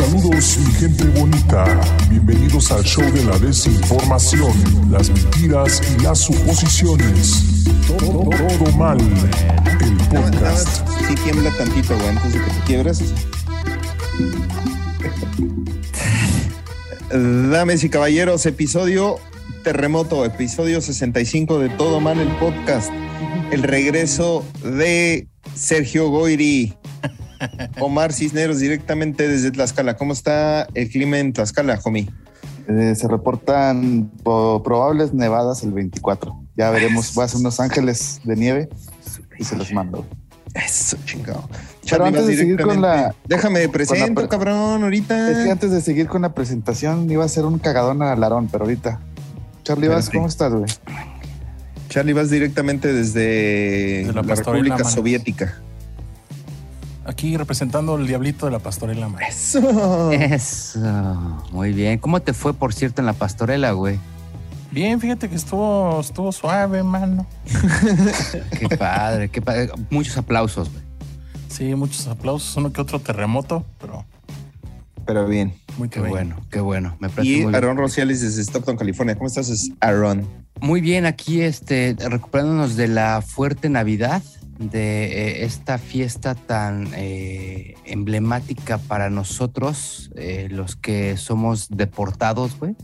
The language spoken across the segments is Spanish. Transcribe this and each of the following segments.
Saludos, mi gente bonita. Bienvenidos al show de la desinformación, las mentiras y las suposiciones. Todo mal. El podcast. Sí, tiembla tantito, güey, antes de que te quiebras. Dames y caballeros, episodio terremoto, episodio 65 de Todo mal, el podcast. El regreso de Sergio Goyri. Omar Cisneros, directamente desde Tlaxcala. ¿Cómo está el clima en Tlaxcala, Jomi? Se reportan probables nevadas el 24. Ya veremos, va a ser unos ángeles de nieve y se los mando. Eso, chingado. Pero antes de seguir con la... Déjame presento, cabrón, ahorita. Es que antes de seguir con la presentación iba a ser un cagadón al Larón, pero ahorita. Charlie Bass, ¿cómo estás, güey? Charlie Bass, directamente desde la República Soviética. Aquí representando el diablito de la pastorela, man. Eso. Muy bien. ¿Cómo te fue, por cierto, en la pastorela, güey? Bien, fíjate que estuvo suave, mano. Qué padre. Muchos aplausos, güey. Sí, muchos aplausos. Uno que otro terremoto, pero bien. Muy qué bien. Qué bueno. Me parece y muy Aaron Rociales desde Stockton, California. ¿Cómo estás, Aaron? Muy bien. Aquí, recuperándonos de la fuerte Navidad, de esta fiesta tan emblemática para nosotros, los que somos deportados, güey.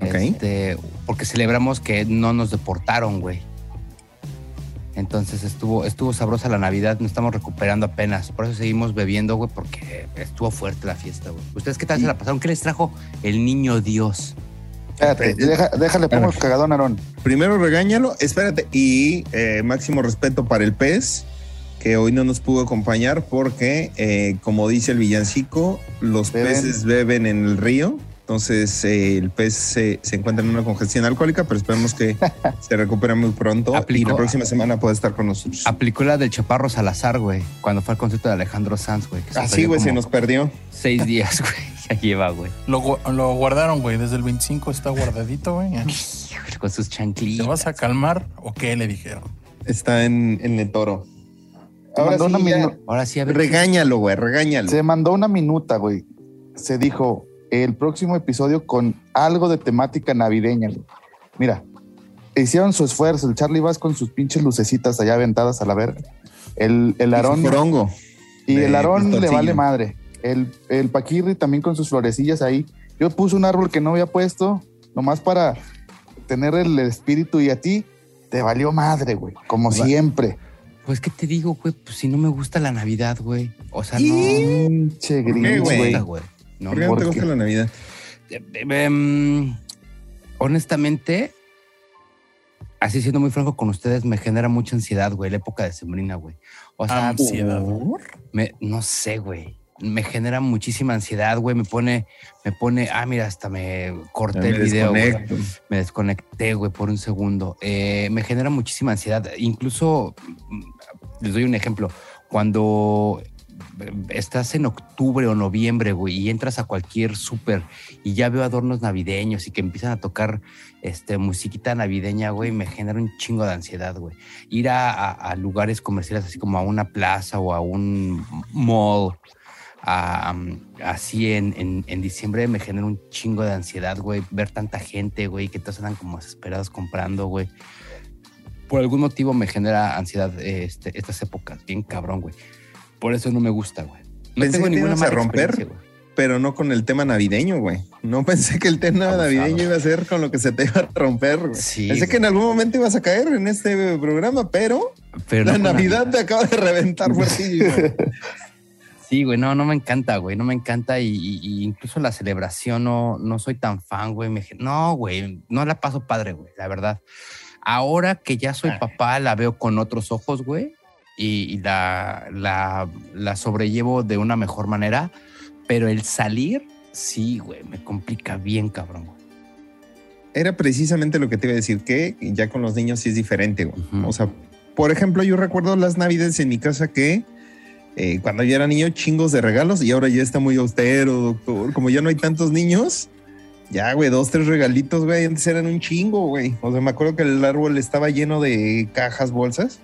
Okay. Porque celebramos que no nos deportaron, güey. Entonces estuvo sabrosa la Navidad, nos estamos recuperando apenas. Por eso seguimos bebiendo, güey, porque estuvo fuerte la fiesta, güey. ¿Ustedes qué tal se la pasaron? ¿Qué les trajo el niño Dios? Espérate, déjale, pongo el cagadón, Aarón. Primero regáñalo, espérate. Y máximo respeto para el pez, que hoy no nos pudo acompañar porque, como dice el villancico, los peces beben en el río. Entonces el pez se encuentra en una congestión alcohólica, pero esperemos que se recupere muy pronto. Y la próxima semana pueda estar con nosotros. Aplicó la del Chaparro Salazar, güey, cuando fue al concierto de Alejandro Sanz, güey. Así, güey, se nos perdió. 6 días, güey. Lleva, güey. Lo guardaron, güey. Desde el 25 está guardadito, güey. Con sus chanclitas. ¿Te vas a calmar o qué le dijeron? Está en el toro. Ahora sí, a ver. Regáñalo, güey, regáñalo. Se mandó una minuta, güey. Se dijo el próximo episodio con algo de temática navideña, güey. Mira, hicieron su esfuerzo. El Charlie Bass con sus pinches lucecitas allá aventadas a la verga. El Aarón. Y el Aarón le vale madre. El Paquirri también con sus florecillas ahí. Yo puse un árbol que no había puesto, nomás para tener el espíritu, y a ti te valió madre, güey, como siempre. Pues, ¿qué te digo, güey? Pues si no me gusta la Navidad, güey. O sea, no. Che, gris, güey. No, ¿por qué no te gusta la Navidad? Honestamente, así siendo muy franco con ustedes, me genera mucha ansiedad, güey, la época decembrina, güey. O sea, ansiedad. No sé, güey. Me genera muchísima ansiedad, güey. Me pone, mira, hasta me corté el video. Me desconecté, güey, por un segundo. Me genera muchísima ansiedad. Incluso, les doy un ejemplo. Cuando estás en octubre o noviembre, güey, y entras a cualquier súper y ya veo adornos navideños y que empiezan a tocar musiquita navideña, güey, me genera un chingo de ansiedad, güey. Ir a lugares comerciales, así como a una plaza o a un mall, así en diciembre me genera un chingo de ansiedad, güey. Ver tanta gente, güey, que todos andan como desesperados comprando, güey. Por algún motivo me genera ansiedad estas épocas, bien cabrón, güey. Por eso no me gusta, güey. No pensé tengo que ninguna mala experiencia, güey. Pero no con el tema navideño, güey. No pensé que el tema navideño iba a ser con lo que se te iba a romper, güey. Sí, pensé que en algún momento ibas a caer en este programa, pero la Navidad te acaba de reventar fuertísimo. Sí, güey, no me encanta, güey, no me encanta y incluso la celebración no soy tan fan, güey. No, güey, no la paso padre, güey, la verdad. Ahora que ya soy papá, la veo con otros ojos, güey, y la sobrellevo de una mejor manera, pero el salir, sí, güey, me complica bien, cabrón, güey. Era precisamente lo que te iba a decir, que ya con los niños sí es diferente, güey. Uh-huh. O sea, por ejemplo, yo recuerdo las navidades en mi casa que... cuando yo era niño, chingos de regalos, y ahora ya está muy austero, doctor. Como ya no hay tantos niños, ya, güey, 2, 3 regalitos, güey. Antes eran un chingo, güey. O sea, me acuerdo que el árbol estaba lleno de cajas, bolsas,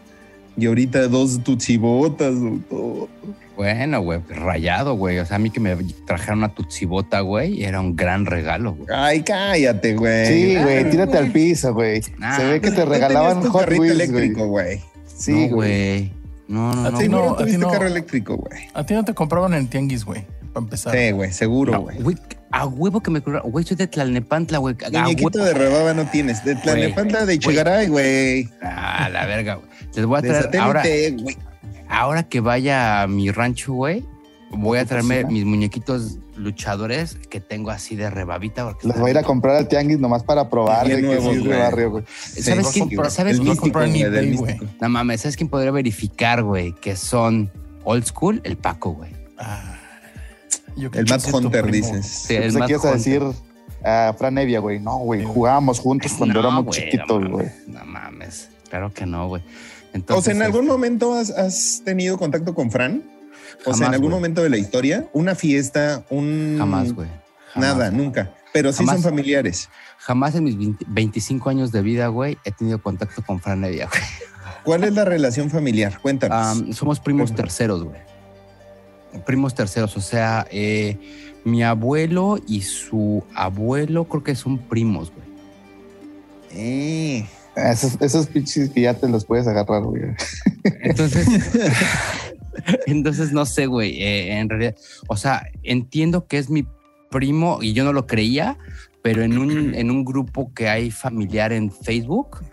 Y ahorita dos tutsibotas. Todo. Bueno, güey, rayado, güey. O sea, a mí que me trajeron una tutsibota, güey, era un gran regalo, güey. Ay, cállate, güey. Sí, güey, tírate al piso, güey. Nah, se ve que te regalaban tu Hot Wheels eléctrico, güey. Sí, güey. No, no, no. A ti no, no tuviste carro eléctrico, güey. A ti no te compraban en tianguis, güey, para empezar. Sí, güey, seguro, güey. No, a huevo que me compraron. Güey, soy de Tlalnepantla, güey. Muñequito de rebaba no tienes. De Tlalnepantla, de Chigaray, güey. Ah, la verga, güey. Les voy a traer Satelite, ahora. Güey. Ahora que vaya a mi rancho, güey, voy a traerme mis muñequitos luchadores que tengo así de rebabita. Porque los voy a ir a comprar al tianguis nomás para probar de nuevo, que sí es de barrio, güey. ¿Sabes quién? ¿Sabes quién? No mames, ¿sabes quién podría verificar, güey, que son old school? El Paco, güey. Ah, el Mat Hunter, dices. Sí, el Mat Hunter. Decir a Fran Hevia, güey. No, güey, jugábamos juntos cuando éramos chiquitos, güey. No mames, claro que no, güey. Entonces, o sea, ¿en algún momento has tenido contacto con Fran? O sea, ¿en algún momento de la historia? ¿Una fiesta? Jamás, güey. Nada, nunca. Pero sí son familiares. Jamás en mis 25 años de vida, güey, he tenido contacto con Fran Hevia, güey. ¿Cuál es la relación familiar? Cuéntanos. Somos primos terceros, güey. Primos terceros, o sea, mi abuelo y su abuelo creo que son primos, güey. Esos pinches que ya te los puedes agarrar, güey. Entonces no sé, güey, en realidad, o sea, entiendo que es mi primo y yo no lo creía, pero en un grupo que hay familiar en Facebook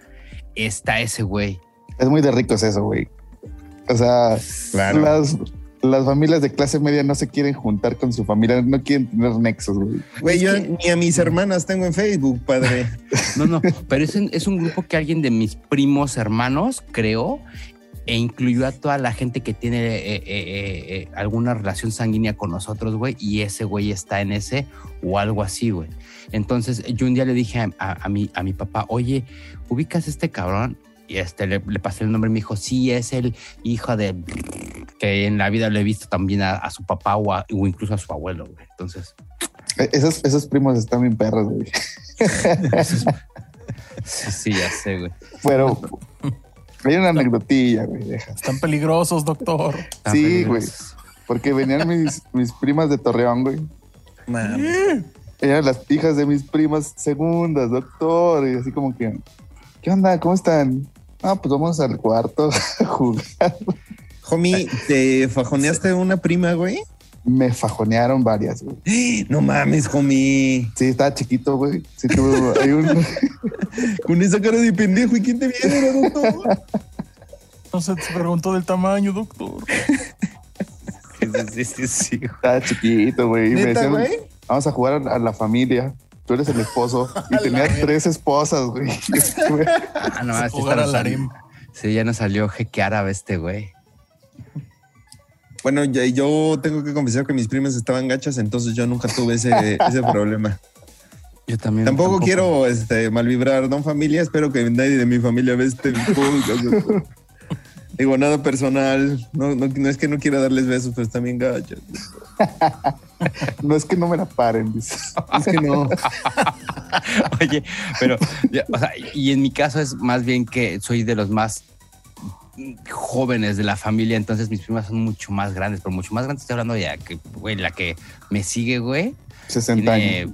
está ese güey. Es muy de ricos eso, güey. O sea, claro. Las familias de clase media no se quieren juntar con su familia, no quieren tener nexos, güey. Güey, yo ni a mis hermanas tengo en Facebook, padre. No, pero es un grupo que alguien de mis primos hermanos creó e incluyó a toda la gente que tiene alguna relación sanguínea con nosotros, güey, y ese güey está en ese o algo así, güey. Entonces, yo un día le dije a mi papá, oye, ¿ubicas a este cabrón? Y le pasé el nombre y me dijo, sí, es el hijo de... que en la vida lo he visto también a su papá o incluso a su abuelo, güey. Entonces... Esos primos están bien perros, güey. Sí, ya sé, güey. Pero hay una anecdotilla, güey. Están peligrosos, doctor. Sí, güey. Porque venían mis primas de Torreón, güey. Eran las hijas de mis primas segundas, doctor. Y así como que... ¿Qué onda? ¿Cómo están? Ah, pues vamos al cuarto a jugar. Homie, ¿te fajoneaste una prima, güey? Me fajonearon varias, güey. No mames, homie. Sí, estaba chiquito, güey. Sí, hay un... Con esa cara de pendejo, ¿y quién te viene, doctor? No se te preguntó del tamaño, doctor. Sí. Estaba chiquito, güey. ¿Neta, me decían, güey? Vamos a jugar a la familia. Tú eres el esposo y tenía 3 esposas, güey. No, así está Larim. Sí, ya nos salió jeque árabe este güey. Bueno, yo tengo que confesar que mis primas estaban gachas, entonces yo nunca tuve ese problema. Yo también. Tampoco quiero mal vibrar, don familia. Espero que nadie de mi familia ve este podcast. Digo, nada personal. No es que no quiera darles besos, pero están bien gachas. No es que no me la paren, dice. Es que no. Oye, pero, o sea, y en mi caso es más bien que soy de los más jóvenes de la familia, entonces mis primas son mucho más grandes, pero mucho más grandes. Estoy hablando ya que, güey, la que me sigue, güey. 60 años.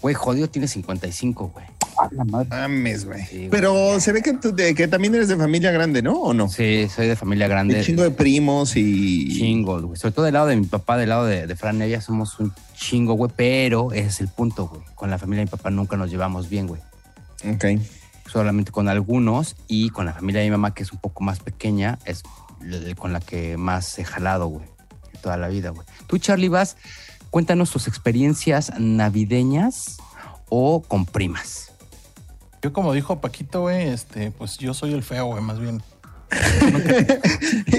Güey, jodido, tiene 55, güey. A la madre. Mames, güey. Sí, pero güey, se ve que, que también eres de familia grande, ¿no? ¿O no? Sí, soy de familia grande. Un chingo de primos y... Chingos, güey. Sobre todo del lado de mi papá, del lado de Fran Hevia, somos un chingo, güey. Pero ese es el punto, güey. Con la familia de mi papá nunca nos llevamos bien, güey. Ok. Solamente con algunos, y con la familia de mi mamá, que es un poco más pequeña, es con la que más he jalado, güey. Toda la vida, güey. Tú, Charlie Bass, cuéntanos tus experiencias navideñas o con primas. Yo, como dijo Paquito, güey, pues yo soy el feo, güey, más bien.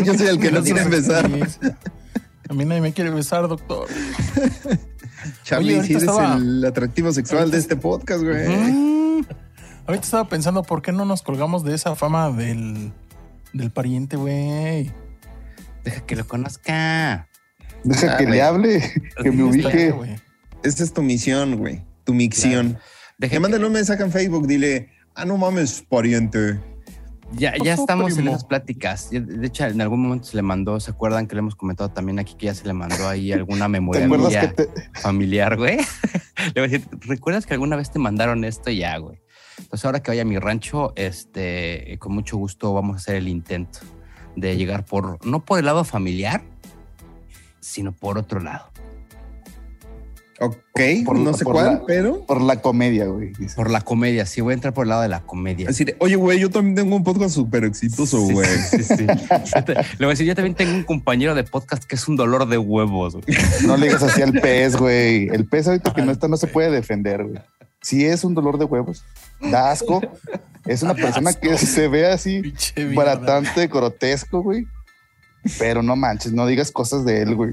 Yo soy el que no quiere besar. A mí nadie me quiere besar, doctor. Charlie, si eres el atractivo sexual de este podcast, güey. Ahorita estaba pensando, ¿por qué no nos colgamos de esa fama del pariente, güey? Deja que lo conozca. Deja que le hable, que me ubique. Esta es tu misión, güey, tu micción. Claro. Que mándale un mensaje en Facebook, dile, no mames, pariente. Ya estamos primo. En esas pláticas. De hecho, en algún momento se le mandó, ¿se acuerdan que le hemos comentado también aquí que ya se le mandó ahí alguna memoria familiar, güey? Le voy a decir, ¿recuerdas que alguna vez te mandaron esto? Ya, güey. Entonces, ahora que vaya a mi rancho, con mucho gusto vamos a hacer el intento de llegar no por el lado familiar, sino por otro lado. Ok, no sé cuál, pero... Por la comedia, güey. Dice. Por la comedia, sí, voy a entrar por el lado de la comedia. Es decir, oye, güey, yo también tengo un podcast súper exitoso, güey. Sí. Le voy a decir, yo también tengo un compañero de podcast que es un dolor de huevos, güey. No le digas así al pez, güey. El pez ahorita que no está no se puede defender, güey. Sí es un dolor de huevos, da asco. Es una persona que se ve así bastante grotesco, güey. Pero no manches, no digas cosas de él, güey.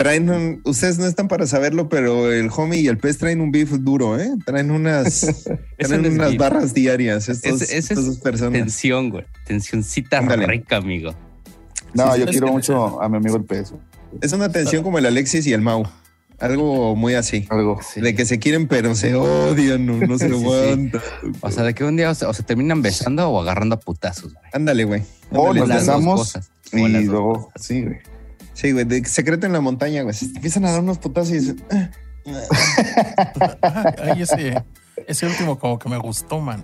Ustedes no están para saberlo, pero el homie y el pez traen un beef duro, ¿eh? Traen unas barras diarias. Estas dos personas. Tensión, güey. Tensioncita rica, amigo. No, yo quiero mucho a mi amigo el pez. Es una tensión como el Alexis y el Mau. Algo muy así. Algo sí. De que se quieren, pero se odian, no se aguantan. Sí. O sea, de que un día o se terminan besando o agarrando a putazos, güey. Ándale, güey. O nos besamos y luego... Cosas. Sí, güey. Sí, güey. De secreto en la montaña, güey. Se empiezan a dar unos putazos y dicen... Ay, ese último como que me gustó, man.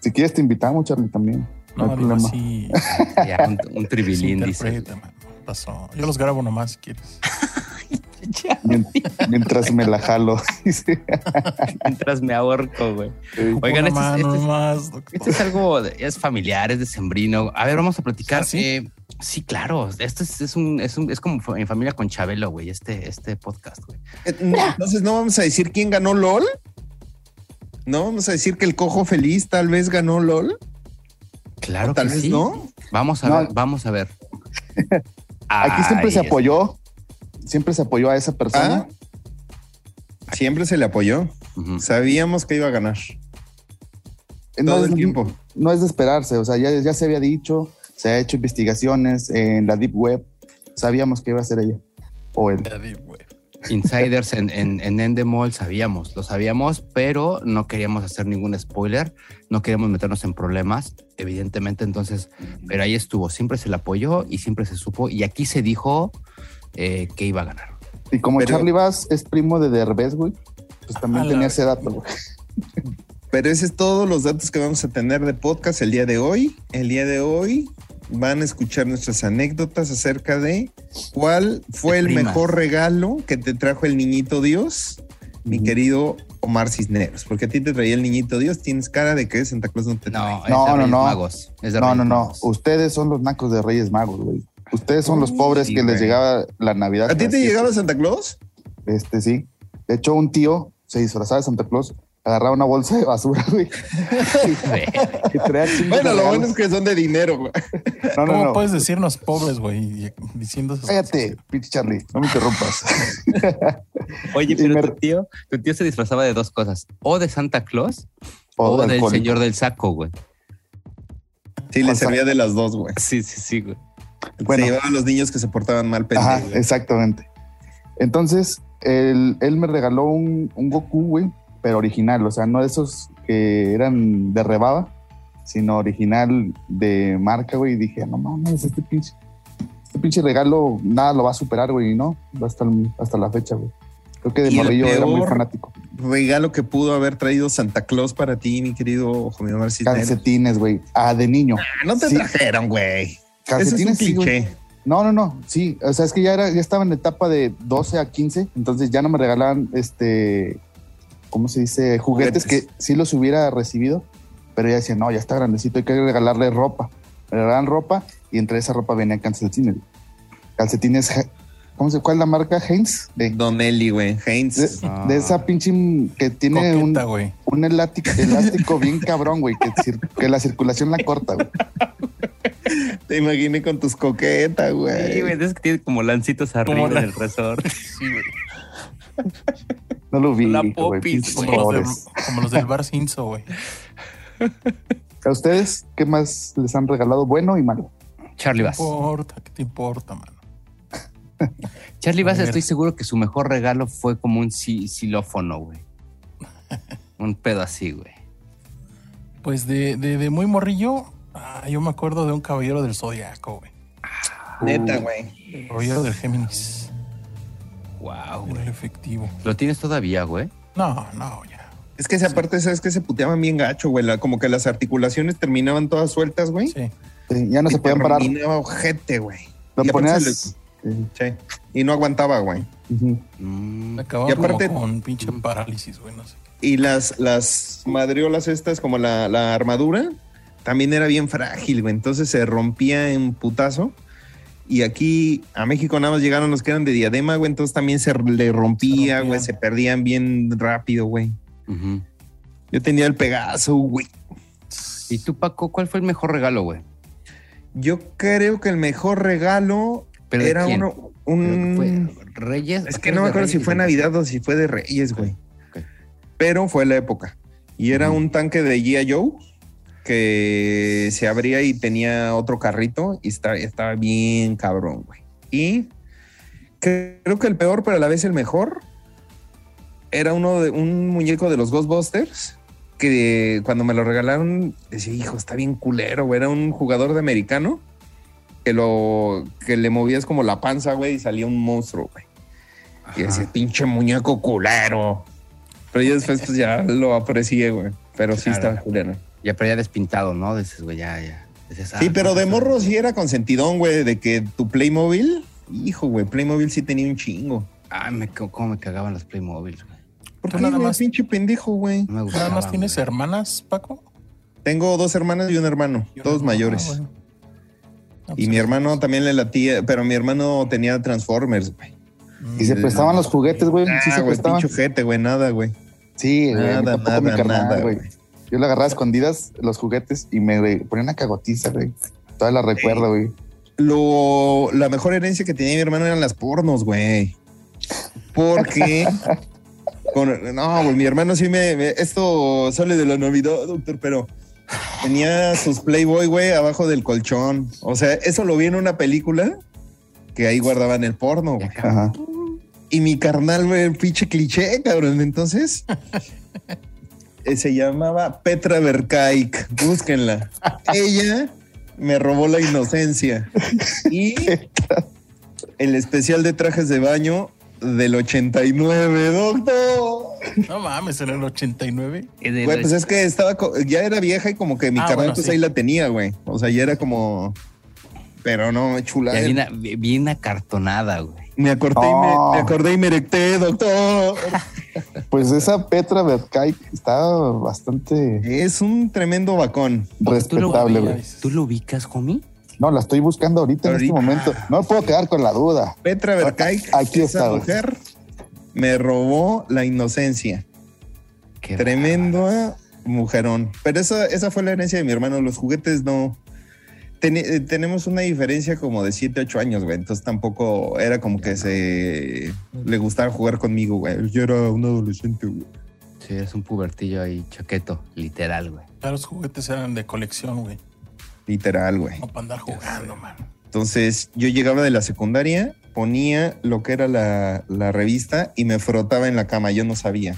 Si quieres te invitamos, Charlie, también. No, no, no, sí. Ya, un tribilín, dice. Pasó. Yo los grabo nomás, si quieres. Mientras me la jalo. Mientras me ahorco, güey. Oigan, este es algo, es familiar, es decembrino. A ver, vamos a platicar. ¿Sí? Sí, claro. Esto es como en familia con Chabelo, güey, este podcast, güey. Entonces, ¿no vamos a decir quién ganó LOL? ¿No vamos a decir que el cojo feliz tal vez ganó LOL? Claro que sí. ¿No? Vamos a ver. Aquí siempre se apoyó. Siempre se apoyó a esa persona. Siempre se le apoyó. Uh-huh. Sabíamos que iba a ganar. Todo el tiempo. No es de esperarse. O sea, ya se había dicho, se ha hecho investigaciones en la Deep Web. Sabíamos que iba a ser ella o él. La Deep Web. Insiders en Endemol lo sabíamos, pero no queríamos hacer ningún spoiler, no queríamos meternos en problemas, evidentemente. Entonces, pero ahí estuvo. Siempre se le apoyó y siempre se supo. Y aquí se dijo... que iba a ganar. Y como Charlie Bass es primo de Derbez, güey, pues también tenía ese dato, güey. Pero ese es todos los datos que vamos a tener de podcast el día de hoy. El día de hoy van a escuchar nuestras anécdotas acerca de cuál fue el mejor regalo que te trajo el niñito Dios, mi querido Omar Cisneros. Porque a ti te traía el niñito Dios, tienes cara de que Santa Claus no te trae. No, ustedes son los nacos de Reyes Magos, güey. Ustedes son los pobres que les llegaba la Navidad. ¿A ti te llegaba Santa Claus? Sí. De hecho, un tío se disfrazaba de Santa Claus, agarraba una bolsa de basura, güey. Bueno, lo bueno es que son de dinero, güey. ¿Cómo puedes decirnos pobres, güey? Cállate, pinche Charlie, no me interrumpas. Oye, pero tu tío se disfrazaba de dos cosas. O de Santa Claus o del señor del saco, güey. Sí, le servía de las dos, güey. Sí, güey. Bueno, se llevaban los niños que se portaban mal, pendejo. Ajá, exactamente. Entonces, él me regaló un Goku, güey, pero original. O sea, no de esos que eran de rebaba, sino original de marca, güey. Y dije, no mames, este pinche regalo nada lo va a superar, güey. Y no, hasta la fecha, güey. Creo que de morrillo era muy fanático. Regalo que pudo haber traído Santa Claus para ti, mi querido Jomín Omar Cisneros. Calcetines, güey. De niño. No te trajeron, güey. Calcetines, eso es un cliché. No, sí, o sea, es que ya estaba en la etapa de 12 a 15, entonces ya no me regalaban, ¿cómo se dice? Juguetes que sí los hubiera recibido, pero ya decía, no, ya está grandecito, hay que regalarle ropa. Me regalaban ropa y entre esa ropa venían calcetines. Calcetines, ¿cuál es la marca? Heinz. Donelli, güey, Heinz. De esa pinche que tiene coqueta, un elástico bien cabrón, güey, que la circulación la corta, güey. Te imaginé con tus coquetas, güey. Sí, güey, es que tiene como lancitos arriba del resorte. Sí, güey. No lo vi, güey. Como los del bar Cinzo, güey. ¿A ustedes qué más les han regalado, bueno y malo? Charlie Bass. ¿Qué te importa, mano? Charlie Bass, estoy seguro que su mejor regalo fue como un xilófono, güey. Un pedo así, güey. Pues de muy morrillo... Ah, yo me acuerdo de un Caballero del Zodiaco, güey. Neta, güey. Caballero del Géminis. Wow, güey. El efectivo. ¿Lo tienes todavía, güey? No, no, ya. Es que esa parte, ¿sabes que se puteaban bien gacho, güey? Como que las articulaciones terminaban todas sueltas, güey. Sí. Ya no se podían parar. Terminaba ojete, güey. Lo ponías... Sí. Y no aguantaba, güey. Uh-huh. Acababa aparte, como con pinche parálisis, güey, no sé. Y las madriolas estas, como la armadura, también era bien frágil, güey. Entonces se rompía en putazo. Y aquí a México nada más llegaron los que eran de diadema, güey. Entonces también se le rompía, güey. Se perdían bien rápido, güey. Uh-huh. Yo tenía el Pegaso, güey. ¿Y tú, Paco, cuál fue el mejor regalo, güey? Yo creo que el mejor regalo... ¿Pero era de quién? ¿Reyes? Es que no me acuerdo si fue Navidad o si fue de Reyes, güey. Okay. Pero fue la época. Y era un tanque de G.I. Joe que se abría y tenía otro carrito y estaba bien cabrón, güey. Y creo que el peor, pero a la vez el mejor, era un muñeco de los Ghostbusters que cuando me lo regalaron decía, hijo, está bien culero, güey. Era un jugador de americano que le movías como la panza, güey, y salía un monstruo, güey. Y ese pinche muñeco culero. Pero yo después pues, ya lo aprecié, güey. Pero claro, sí estaba culero. Ya, pero ya despintado, ¿no? Dices, güey, ya. Dices, sí, pero de morro sí era consentidón, güey, de que tu Playmobil... Hijo, güey, Playmobil sí tenía un chingo. Ay, cómo me cagaban los Playmobil, güey. ¿Por qué, nada más, pinche pendejo, güey? No me gustaba. ¿Nada más tienes hermanas, Paco? Tengo dos hermanas y un hermano, todos mayores. Bueno. Y mi hermano también le latía, pero mi hermano tenía Transformers, güey. Y se prestaban los juguetes, güey. Sí, se prestaban. Pinche juguete, güey, nada, güey. Sí, güey. Nada, güey. Yo le agarraba escondidas los juguetes y me ponía una cagotiza, güey. Todavía la recuerdo, güey. La mejor herencia que tenía mi hermano eran las pornos, güey. Porque... no, güey, mi hermano sí me... Esto sale de la novedad, doctor, pero... Tenía sus Playboy, güey, abajo del colchón. O sea, eso lo vi en una película que ahí guardaban el porno, güey. Ajá. Y mi carnal, güey, pinche cliché, cabrón. Entonces se llamaba Petra Verkaik. Búsquenla. Ella me robó la inocencia. Y el especial de trajes de baño del 89, doctor. No mames, era el 89. Güey, pues es que estaba, ya era vieja y como que mi carnal, bueno, pues sí, ahí la tenía, güey. O sea, ya era como, pero no, chulada. Bien acartonada, güey. Me acordé y me erecté, doctor. Pues esa Petra Verkaik está bastante... Es un tremendo vacón. Respetable, güey. ¿Tú lo ubicas, homie? No, la estoy buscando ahorita. En este momento. No me puedo quedar con la duda. Petra Verkaik, aquí está, mujer. Me robó la inocencia. Qué tremendo mujerón. Pero esa fue la herencia de mi hermano. Los juguetes no... Tenemos una diferencia como de 7, 8 años, güey. Entonces tampoco era como que le gustaba jugar conmigo, güey. Yo era un adolescente, güey. Sí, es un pubertillo ahí, chaqueto. Literal, güey. Claro, los juguetes eran de colección, güey. Literal, güey. No para andar jugando, man. Entonces yo llegaba de la secundaria... Ponía lo que era la revista y me frotaba en la cama. Yo no sabía.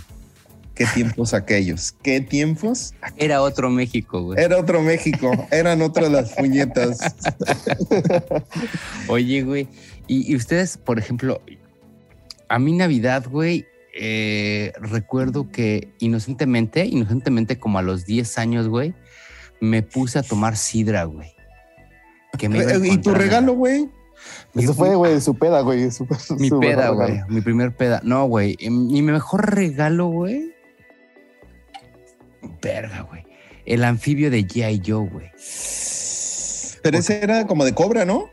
¿Qué tiempos aquellos? ¿Qué tiempos? Era otro México, güey. Era otro México. Eran otras las puñetas. Oye, güey. Y ustedes, por ejemplo, a mi Navidad, güey, recuerdo que inocentemente, como a los 10 años, güey, me puse a tomar sidra, güey. ¿Y tu regalo, güey? Eso fue, güey, su peda, güey. Mi peda, güey. Mi primer peda. No, güey. Mi mejor regalo, güey. Verga, güey. El anfibio de G.I. Joe, güey. Pero ese era como de cobra, ¿no?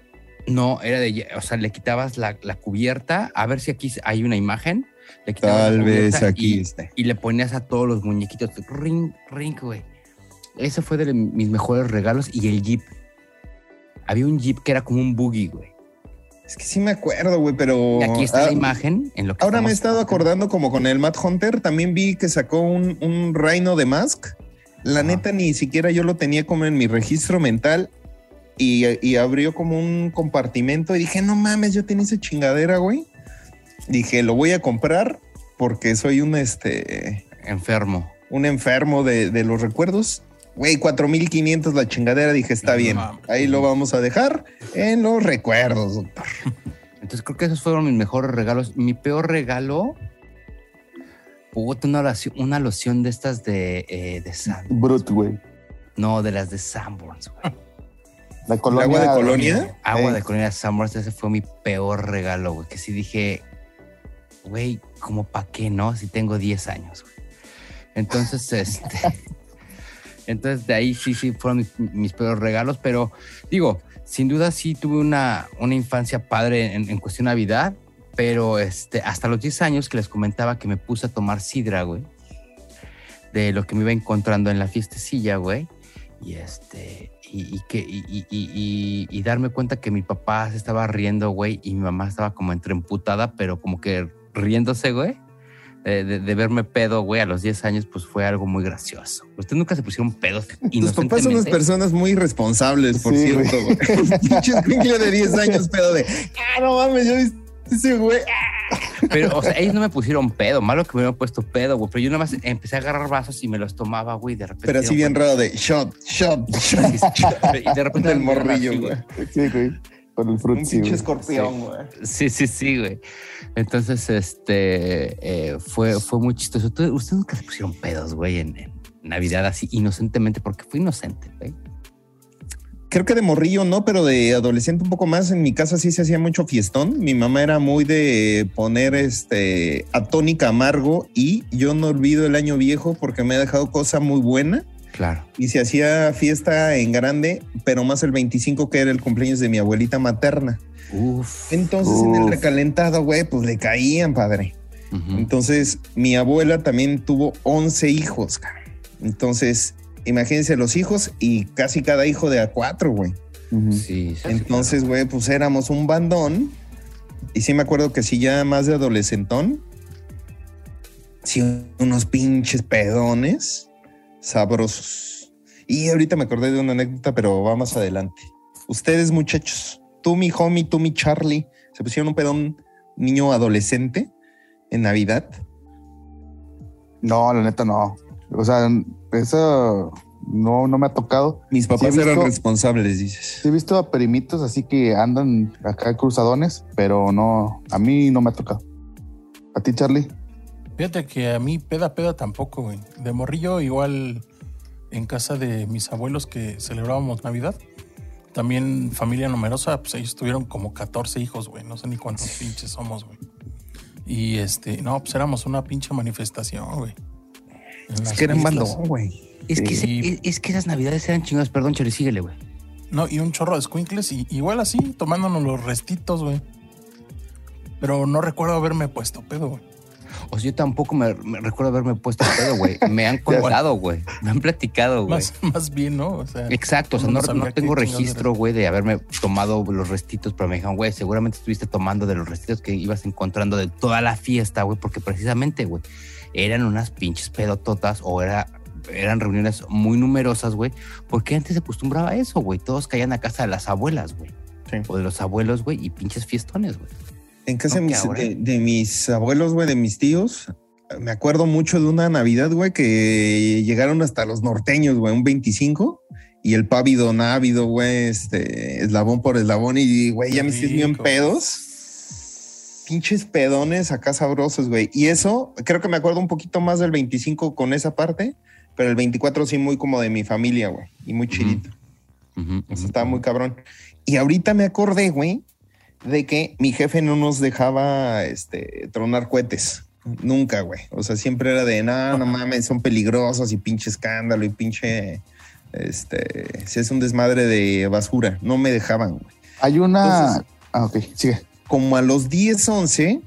No, era de... O sea, le quitabas la cubierta. A ver si aquí hay una imagen. Le quitabas Tal la vez aquí esté. Y le ponías a todos los muñequitos. Ring, ring, güey. Ese fue de mis mejores regalos. Y el Jeep. Había un Jeep que era como un buggy, güey. Es que sí me acuerdo, güey, pero... Y aquí está la imagen. En lo que ahora me he estado acordando como con el Mat Hunter. También vi que sacó un Rhino de Mask. La neta ni siquiera yo lo tenía como en mi registro mental. Y abrió como un compartimento. Y dije, no mames, yo tenía esa chingadera, güey. Dije, lo voy a comprar porque soy un enfermo. Un enfermo de los recuerdos. Güey, 4,500 la chingadera. Dije, está bien. Ahí lo vamos a dejar en los recuerdos, doctor. Entonces creo que esos fueron mis mejores regalos. Mi peor regalo... una loción de estas de Sanborns. Brut, güey. No, de las de Sanborns, güey. ¿La colonia? ¿Agua de colonia? Agua de colonia Sanborns. Ese fue mi peor regalo, güey. Que sí dije, güey, ¿cómo pa' qué, no? Si tengo 10 años, güey. Entonces, entonces de ahí sí fueron mis peores regalos. Pero digo, sin duda sí tuve una infancia padre en cuestión de Navidad. Pero hasta los 10 años que les comentaba que me puse a tomar sidra, güey. De lo que me iba encontrando en la fiestecilla, güey. Y darme cuenta que mi papá se estaba riendo, güey. Y mi mamá estaba como entre emputada, pero como que riéndose, güey. De verme pedo, güey, a los 10 años, pues fue algo muy gracioso. Ustedes nunca se pusieron pedos inocentemente. Tus papás son unas personas muy responsables, por cierto, güey. Pinche escuincle de 10 años, pedo de... ¡Ah, no mames! Yo... Sí, güey. Pero, o sea, ellos no me pusieron pedo. Malo que me hubieran puesto pedo, güey. Pero yo nada más empecé a agarrar vasos y me los tomaba, güey, de repente. Pero así bien raro de shot. Y de repente el morrillo, güey. Sí, güey. Con el frutzi, un pinche escorpión, güey. Sí, güey. Entonces, fue muy chistoso. Ustedes nunca se pusieron pedos, güey, en Navidad así inocentemente, porque fui inocente, güey. Creo que de morrillo no, pero de adolescente un poco más. En mi casa sí se hacía mucho fiestón. Mi mamá era muy de poner atónica amargo, y yo no olvido el año viejo porque me ha dejado cosa muy buena. Claro. Y se hacía fiesta en grande, pero más el 25, que era el cumpleaños de mi abuelita materna. Uf. Entonces en el recalentado, güey, pues le caían, padre. Uh-huh. Entonces mi abuela también tuvo 11 hijos, cara. Entonces... imagínense los hijos, y casi cada hijo de a 4, güey. Uh-huh. Sí. Entonces, güey, claro, pues éramos un bandón. Y sí me acuerdo que sí, ya más de adolescentón, sí, unos pinches pedones sabrosos. Y ahorita me acordé de una anécdota, pero va más adelante. Ustedes, muchachos, tú, mi homie, tú, mi Charlie, ¿se pusieron un pedón niño adolescente en Navidad? No, la neta no. O sea... eso no me ha tocado. Mis papás eran responsables, dices. He visto a primitos así que andan acá cruzadones, pero no, a mí no me ha tocado. ¿A ti, Charlie? Fíjate que a mí peda tampoco, güey. De morrillo, igual en casa de mis abuelos que celebrábamos Navidad, también familia numerosa, pues ellos tuvieron como 14 hijos, güey. No sé ni cuántos pinches somos, güey. Y no, pues éramos una pinche manifestación, güey. Es que eran bandos, güey. Es que esas navidades eran chingadas. Perdón, Charlie, síguele, güey. No, y un chorro de escuincles, y igual así, tomándonos los restitos, güey. Pero no recuerdo haberme puesto pedo, güey. O sea, yo tampoco me recuerdo haberme puesto pedo, güey. Me han contado, güey. Me han platicado, güey. Más bien, ¿no? O sea, exacto, o sea, no tengo registro, güey, de haberme tomado los restitos. Pero me dijeron, güey, seguramente estuviste tomando de los restitos que ibas encontrando de toda la fiesta, güey. Porque precisamente, güey, eran unas pinches pedototas, o eran reuniones muy numerosas, güey. Porque antes se acostumbraba a eso, güey. Todos caían a casa de las abuelas, güey. Sí. O de los abuelos, güey, y pinches fiestones, güey. En casa de mis abuelos, güey, de mis tíos, me acuerdo mucho de una Navidad, güey, que llegaron hasta los norteños, güey, un 25, y el pávido návido, güey, eslabón por eslabón, y güey, ya me estoy bien pedos. Pinches pedones acá sabrosos, güey. Y eso, creo que me acuerdo un poquito más del 25 con esa parte, pero el 24 sí muy como de mi familia, güey. Y muy chidito. Uh-huh. Eso estaba muy cabrón. Y ahorita me acordé, güey, de que mi jefe no nos dejaba tronar cohetes. Nunca, güey. O sea, siempre era de, no mames, son peligrosos, y pinche escándalo, y pinche... si es un desmadre de basura. No me dejaban, güey. Hay una... Entonces, ok, sigue. Como a los 10, 11,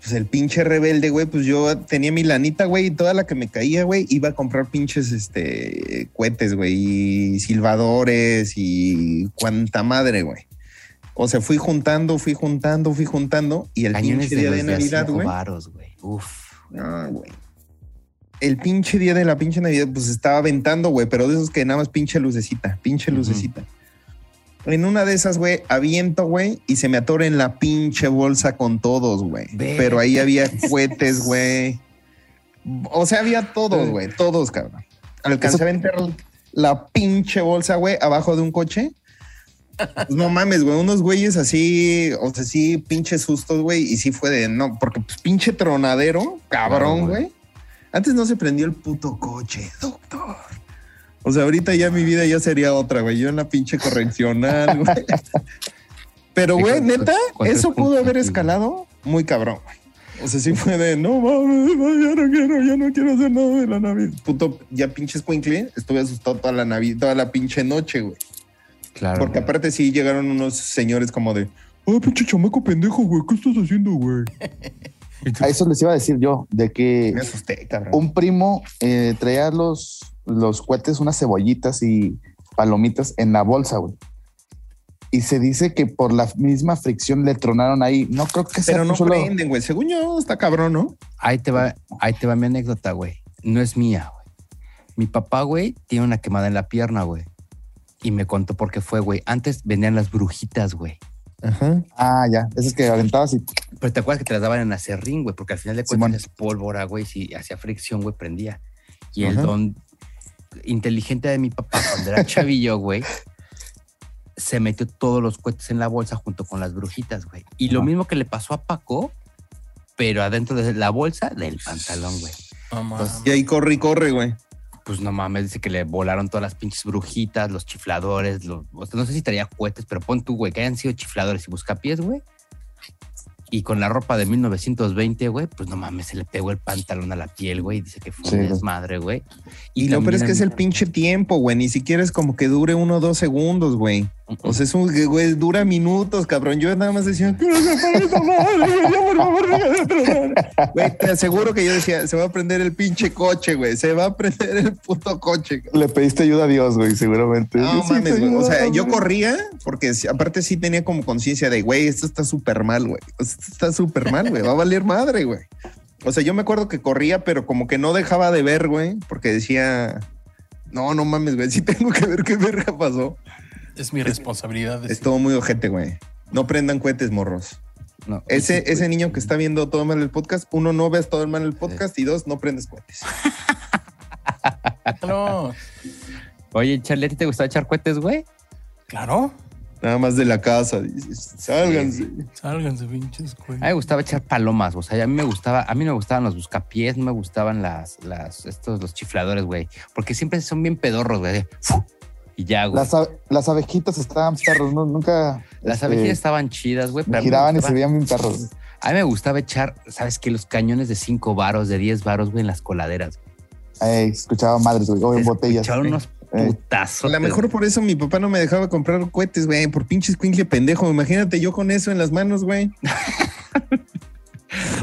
pues el pinche rebelde, güey, pues yo tenía mi lanita, güey, y toda la que me caía, güey, iba a comprar pinches cohetes, güey, y silbadores y cuanta madre, güey. O sea, fui juntando, y el cañones pinche día de Navidad, güey. Uf. No, güey. El pinche día de la pinche Navidad, pues estaba aventando, güey, pero de esos que nada más pinche lucecita. En una de esas, güey, aviento, güey, y se me atora en la pinche bolsa con todos, güey. Pero ahí había cohetes, güey. O sea, había todos, güey. Cabrón. Alcancé a aventar la pinche bolsa, güey, abajo de un coche. Pues no mames, güey, unos güeyes así, o sea, sí, pinche sustos, güey, y sí fue de no, porque pues, pinche tronadero, cabrón, güey. Antes no se prendió el puto coche, doctor. O sea, ahorita ya mi vida ya sería otra, güey. Yo en la pinche correccional, güey. Pero, güey, neta, eso pudo haber escalado muy cabrón, güey. O sea, sí fue de, no mames, ya no quiero hacer nada de la Navidad. Puto, ya pinche escuincle, estuve asustado toda la Navidad, toda la pinche noche, güey. Claro. Porque aparte sí llegaron unos señores como de, oh, pinche chamaco pendejo, güey, ¿qué estás haciendo, güey? A eso les iba a decir yo, de que me asusté, cabrón. Un primo traía los cohetes, unas cebollitas y palomitas en la bolsa, güey. Y se dice que por la misma fricción le tronaron ahí. No creo que sea. Pero no solo prenden, güey. Según yo, está cabrón, ¿no? Ahí te va mi anécdota, güey. No es mía, güey. Mi papá, güey, tiene una quemada en la pierna, güey. Y me contó por qué fue, güey. Antes venían las brujitas, güey. Ajá. Ah, ya. Esas que aventabas y... Pero te acuerdas que te las daban en acerrín, güey. Porque al final de cuentas es pólvora, güey. Si hacía fricción, güey, prendía. Y el don inteligente de mi papá, cuando era chavillo, güey, se metió todos los cohetes en la bolsa junto con las brujitas, güey. Y lo mismo que le pasó a Paco, pero adentro de la bolsa del pantalón, güey. Entonces, y ahí corre y corre, güey. Pues no mames, dice que le volaron todas las pinches brujitas, los chifladores, o sea, no sé si traía cohetes, pero pon tú, güey, que hayan sido chifladores y buscapiés, güey. Y con la ropa de 1920, güey, pues no mames, se le pegó el pantalón a la piel, güey. Dice que fue un desmadre, güey. Y lo pero es que es el pinche tiempo, güey. Ni siquiera es como que dure 1 o 2 segundos, güey. O sea, es un güey, dura minutos, cabrón. Yo nada más decía, quiero sacar esta madre, güey, por favor, déjame. Güey, te aseguro que yo decía, se va a prender el pinche coche, güey. Se va a prender el puto coche. Le pediste ayuda a Dios, güey, seguramente. No mames, güey. O sea, yo corría porque aparte sí tenía como conciencia de, güey, esto está súper mal, güey. O sea, está súper mal, güey. Va a valer madre, güey. O sea, yo me acuerdo que corría, pero como que no dejaba de ver, güey, porque decía, no mames, güey, sí tengo que ver qué verga pasó. Es mi responsabilidad. Es todo muy ojete, güey. No prendan cohetes, morros. No, ese niño que está viendo todo mal el podcast, uno, no veas todo el mal el podcast, y dos, no prendes cohetes. No. Oye, Charlie, ¿a ti te gustaba echar cohetes, güey? Claro. Nada más de la casa. Sálganse. Sálganse, pinches, güey. A mí me gustaba echar palomas, o sea, a mí no me gustaban los buscapiés, no me gustaban los chifladores, güey. Porque siempre son bien pedorros, güey. Y ya, güey. Las abejitas estaban perros, ¿no? Nunca. Las abejitas estaban chidas, güey. Giraban y se veían bien perros. A mí me gustaba echar, ¿sabes qué? Los cañones de 5 varos, de 10 varos, güey, en las coladeras. Escuchaba madres, güey, o en botellas. Echaban unos putazo. A lo mejor por eso mi papá no me dejaba comprar cohetes, güey, por pinche escuincle pendejo. Imagínate yo con eso en las manos, güey.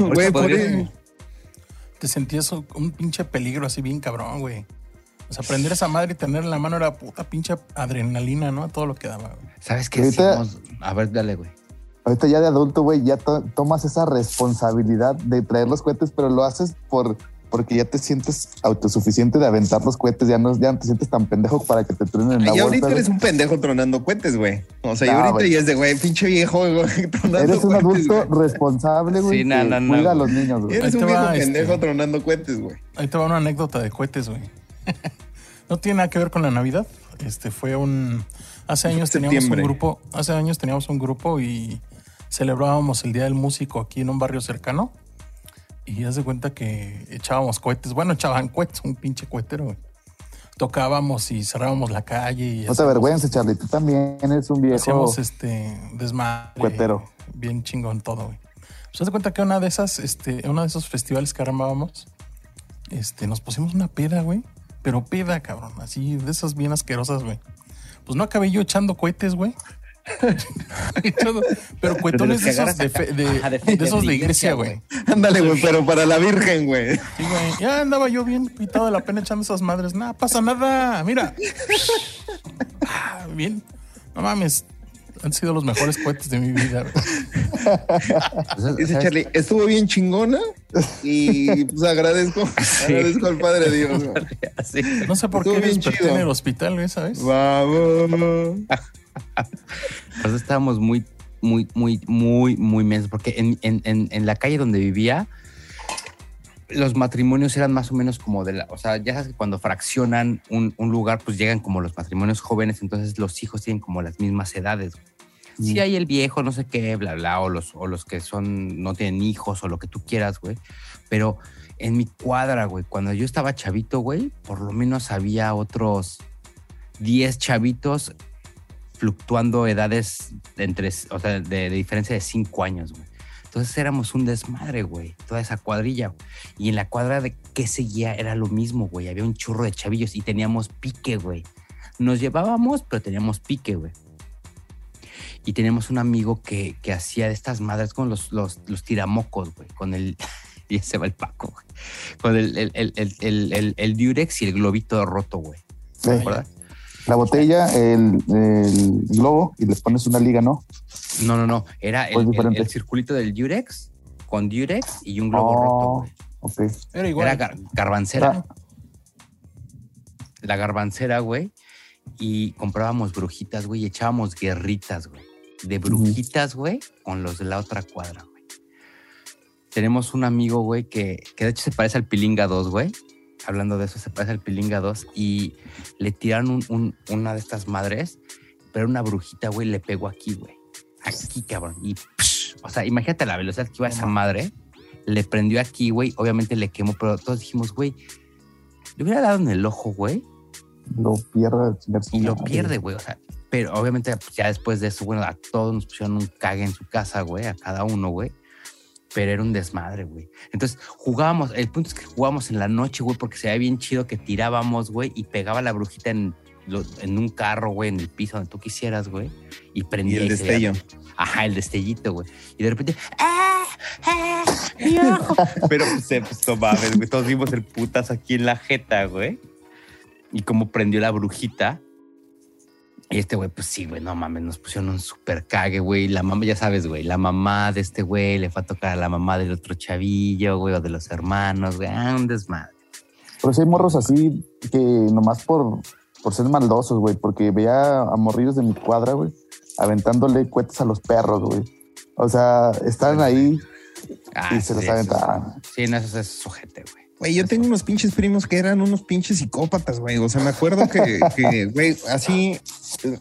Güey, por eso. Te sentías un pinche peligro así bien cabrón, güey. O sea, prender esa madre y tenerla en la mano era puta pinche adrenalina, ¿no? Todo lo que daba, güey. ¿Sabes qué decimos? A ver, dale, güey. Ahorita ya de adulto, güey, ya tomas esa responsabilidad de traer los cohetes, pero lo haces porque ya te sientes autosuficiente de aventar los cohetes, ya no te sientes tan pendejo para que te truenen en la bolsa. Y ahorita eres un pendejo tronando cohetes, güey. O sea, ahorita ya es de, güey, pinche viejo, güey, tronando cohetes. Eres un adulto responsable, güey, sí, cuida a los niños, güey. Eres un viejo pendejo tronando cohetes, güey. Ahí te va una anécdota de cohetes, güey. No tiene nada que ver con la Navidad. Hace años teníamos un grupo y celebrábamos el Día del Músico aquí en un barrio cercano. Y haz de cuenta que echábamos cohetes. Bueno, echaban cohetes, un pinche cohetero, güey. Tocábamos y cerrábamos la calle. Y no te avergüences, Charlie. Tú también eres un viejo. Hacíamos desmadre. Cohetero. Bien chingón todo, güey. Pues haz de cuenta que una de esos festivales que armábamos, nos pusimos una peda, güey. Pero peda, cabrón. Así, de esas bien asquerosas, güey. Pues no acabé yo echando cohetes, güey. Pero cuetones de esos de iglesia, güey. Ándale, güey, pero para la Virgen, güey. Sí, güey. Ya andaba yo bien pitado de la pena echando esas madres. Nada, pasa nada. Mira. Bien. No mames. Han sido los mejores cohetes de mi vida, güey. Dice Charlie, estuvo bien chingona y pues agradezco al Padre Dios. Sí. No sé por qué desperté en el hospital, güey, ¿sabes? Vamos. Pues estábamos muy, muy, muy, muy, muy mensos porque en la calle donde vivía los matrimonios eran más o menos como de la... O sea, ya sabes que cuando fraccionan un lugar, pues llegan como los matrimonios jóvenes, entonces los hijos tienen como las mismas edades. Si sí hay el viejo, no sé qué, bla, bla, o los que son, no tienen hijos o lo que tú quieras, güey. Pero en mi cuadra, güey, cuando yo estaba chavito, güey, por lo menos había otros 10 chavitos fluctuando edades entre, o sea, de diferencia de 5 años, güey. Entonces éramos un desmadre, güey, toda esa cuadrilla. Güey. Y en la cuadra de que seguía era lo mismo, güey. Había un churro de chavillos y teníamos pique, güey. Nos llevábamos, pero teníamos pique, güey. Y teníamos un amigo que hacía de estas madres con los tiramocos, güey, con el... Y ese va el Paco, güey. Con el Durex y el globito roto, güey. ¿Te acuerdas? La botella, el globo y les pones una liga, ¿no? No. Era el circulito del Durex con Durex y un globo roto, güey. Okay. Era igual. Era garbancera. La garbancera, güey. Y comprábamos brujitas, güey, y echábamos guerritas, güey. De brujitas, güey, con los de la otra cuadra, güey. Tenemos un amigo, güey, que de hecho se parece al Pilinga 2, güey. Hablando de eso, se parece al Pilinga 2. Y le tiraron una de estas madres, pero una brujita, güey, le pegó aquí, güey. Aquí, cabrón. Y, psh, o sea, imagínate la velocidad que iba esa madre. Le prendió aquí, güey. Obviamente le quemó, pero todos dijimos, güey, le hubiera dado en el ojo, güey. Lo pierde, güey, o sea, pero obviamente pues ya después de eso, bueno, a todos nos pusieron un cague en su casa, güey, a cada uno, güey, pero era un desmadre, güey. Entonces jugábamos, el punto es que jugábamos en la noche, güey, porque se veía bien chido que tirábamos, güey, y pegaba la brujita en un carro, güey, en el piso donde tú quisieras, güey, y prendía. Y el destello. El destellito, güey. Y de repente, ¡ah! ¡Mi ojo! Pero pues no mames, güey, todos vimos el putazo aquí en la jeta, güey. Y como prendió la brujita. Y este güey, pues sí, güey, no mames, nos pusieron un super cague, güey. La mamá, ya sabes, güey, la mamá de este güey le fue a tocar a la mamá del otro chavillo, güey, o de los hermanos, güey. Un desmadre. Pero si hay morros así que nomás por ser maldosos, güey, porque veía a morrillos de mi cuadra, güey, aventándole cuetas a los perros, güey. O sea, estaban ahí y se los aventaban. Sí, no, eso es sujete, güey. Güey, yo tengo unos pinches primos que eran unos pinches psicópatas, güey. O sea, me acuerdo que güey, así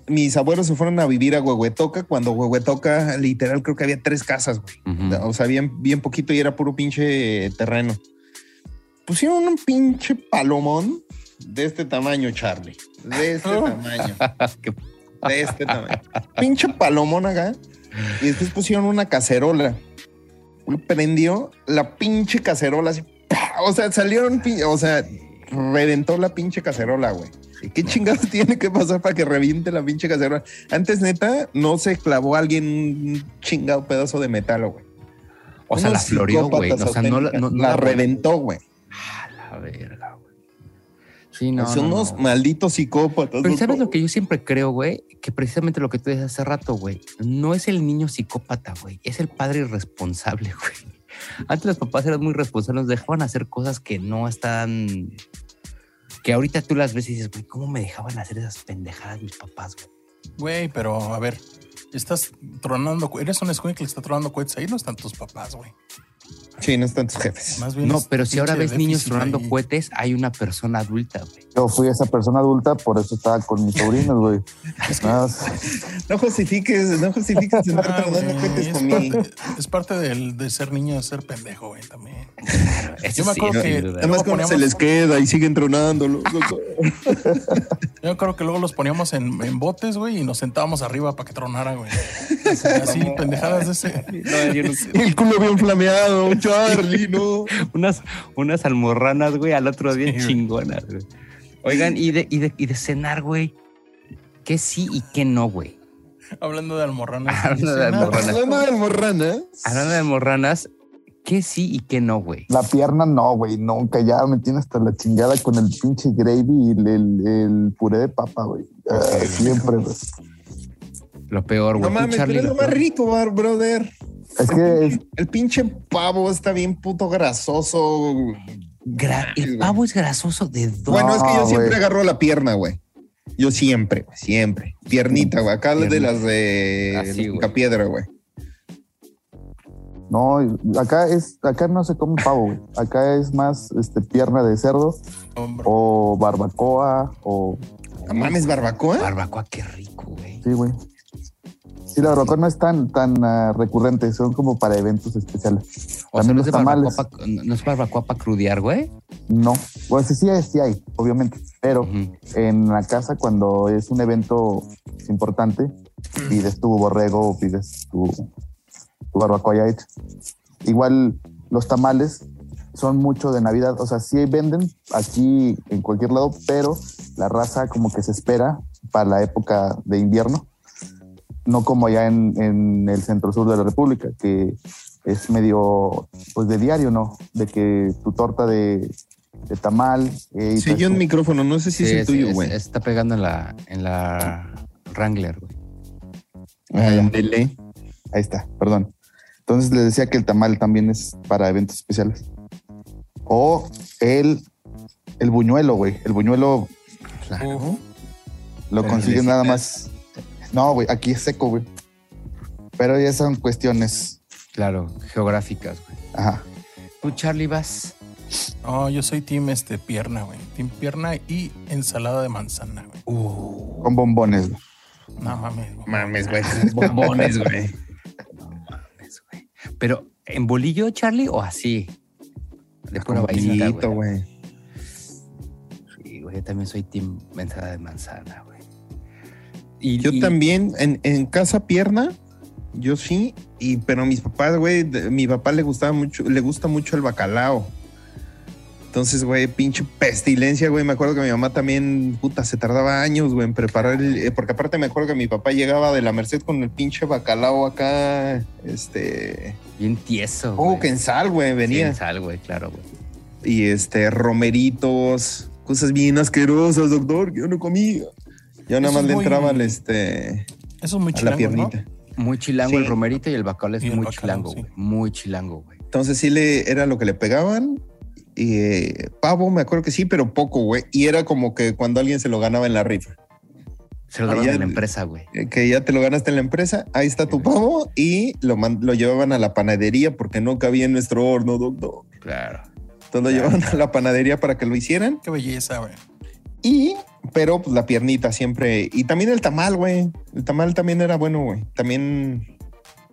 mis abuelos se fueron a vivir a Huehuetoca, cuando Huehuetoca, literal, creo que había 3 casas, güey. Uh-huh. O sea, bien poquito y era puro pinche terreno. Pusieron un pinche palomón de este tamaño, Charlie. De este tamaño. De este tamaño. Pinche palomón acá. Y después pusieron una cacerola. Prendió la pinche cacerola así. O sea, salieron, o sea, reventó la pinche cacerola, güey. ¿Qué chingados tiene que pasar para que reviente la pinche cacerola? Antes, neta, no se clavó a alguien un chingado pedazo de metal, güey. O sea, la florió, güey. O sea, no la reventó, güey. Ah, la verga, güey. Sí, no. Son unos malditos psicópatas. Pero ¿sabes lo que yo siempre creo, güey? Que precisamente lo que tú dices hace rato, güey. No es el niño psicópata, güey. Es el padre irresponsable, güey. Antes los papás eran muy responsables, dejaban hacer cosas que no están... Que ahorita tú las ves y dices, güey, ¿cómo me dejaban hacer esas pendejadas mis papás, güey? Güey, pero a ver, estás tronando... Eres un escuincle que está tronando cohetes. Ahí no están tus papás, güey. Sí, no están tus jefes. Más bien no, pero si ahora ves niños tronando cohetes, hay una persona adulta, güey. Yo fui esa persona adulta, por eso estaba con mis sobrinos, güey. Es que no justifiques estar tronando cohetes conmigo. Es parte de ser niño, de ser pendejo, güey, también. Claro, yo me acuerdo que... Además, como se les queda y siguen tronándolo. Yo creo que luego los poníamos en botes, güey, y nos sentábamos arriba para que tronara, güey. Así, pendejadas de ese... No, yo no sé. El culo bien flameado, un Charlie, ¿no? Unas almorranas, güey, al otro día chingonas, güey. Oigan, y de cenar, güey. ¿Qué sí y qué no, güey? Hablando de almorranas. Hablando de almorranas, ¿qué sí y qué no, güey? La pierna no, güey, nunca. Ya me tiene hasta la chingada con el pinche gravy y el puré de papa, güey. Siempre, güey. Lo peor, güey. No mames, pero es lo más rico, brother. Es que el pinche pavo está bien puto grasoso. El pavo es grasoso de dos. Bueno, es que yo siempre agarro la pierna, güey. Yo siempre. Piernita, güey. Acá de las de Picapiedra, güey. No, acá no se come pavo, güey. Acá es más pierna de cerdo, hombre, o barbacoa o... ¿No mames, barbacoa? Barbacoa, qué rico, güey. Sí, güey. Sí, la barbacoa no es tan recurrente, son como para eventos especiales. O también sea, ¿no es barbacoa para crudear, güey? No, pues sí hay, obviamente, pero en la casa cuando es un evento importante, pides tu borrego, pides tu barbacoa ya hecha. Igual los tamales son mucho de Navidad, o sea, sí venden aquí en cualquier lado, pero la raza como que se espera para la época de invierno. No como allá en el centro sur de la República, que es medio, pues de diario, ¿no? De que tu torta de tamal... sí, yo un micrófono, no sé si es el tuyo, güey. Está pegando en la Wrangler, güey. Ahí está, perdón. Entonces les decía que el tamal también es para eventos especiales. O el buñuelo, güey. El buñuelo... Claro. Lo consigues nada más... No, güey, aquí es seco, güey. Pero ya son cuestiones... Claro, geográficas, güey. Ajá. ¿Tú, Charlie, vas? Oh, yo soy team pierna, güey. Team pierna y ensalada de manzana, güey. Con bombones, güey. No mames, güey. Mames, güey. Bombones, güey. No mames, güey. Pero, ¿en bolillo, Charlie, o así? De pura vainita, güey. Sí, güey, yo también soy team ensalada de manzana, güey. Y yo también, en casa pierna, yo sí, pero mis papás, güey, mi papá le gusta mucho el bacalao. Entonces, güey, pinche pestilencia, güey. Me acuerdo que mi mamá también, puta, se tardaba años, güey, en preparar porque aparte me acuerdo que mi papá llegaba de la Merced con el pinche bacalao acá, bien tieso. Que en sal, güey, venía. Sí, en sal, güey, claro, güey. Y romeritos, cosas bien asquerosas, doctor, que yo no comía. Yo nada más le entraba eso es muy chilango, a la piernita. ¿No? Muy chilango, sí. El romerito y el bacalao es muy chilango, güey. Sí. Muy chilango, güey. Entonces sí era lo que le pegaban. Y pavo, me acuerdo que sí, pero poco, güey. Y era como que cuando alguien se lo ganaba en la rifa. Se lo ganaban en la empresa, güey. Que ya te lo ganaste en la empresa. Ahí está tu pavo. Y lo llevaban a la panadería porque no cabía en nuestro horno, doctor. Claro. Entonces lo llevaban a la panadería para que lo hicieran. Qué belleza, güey. Pero pues, la piernita siempre. Y también el tamal, güey. El tamal también era bueno, güey. También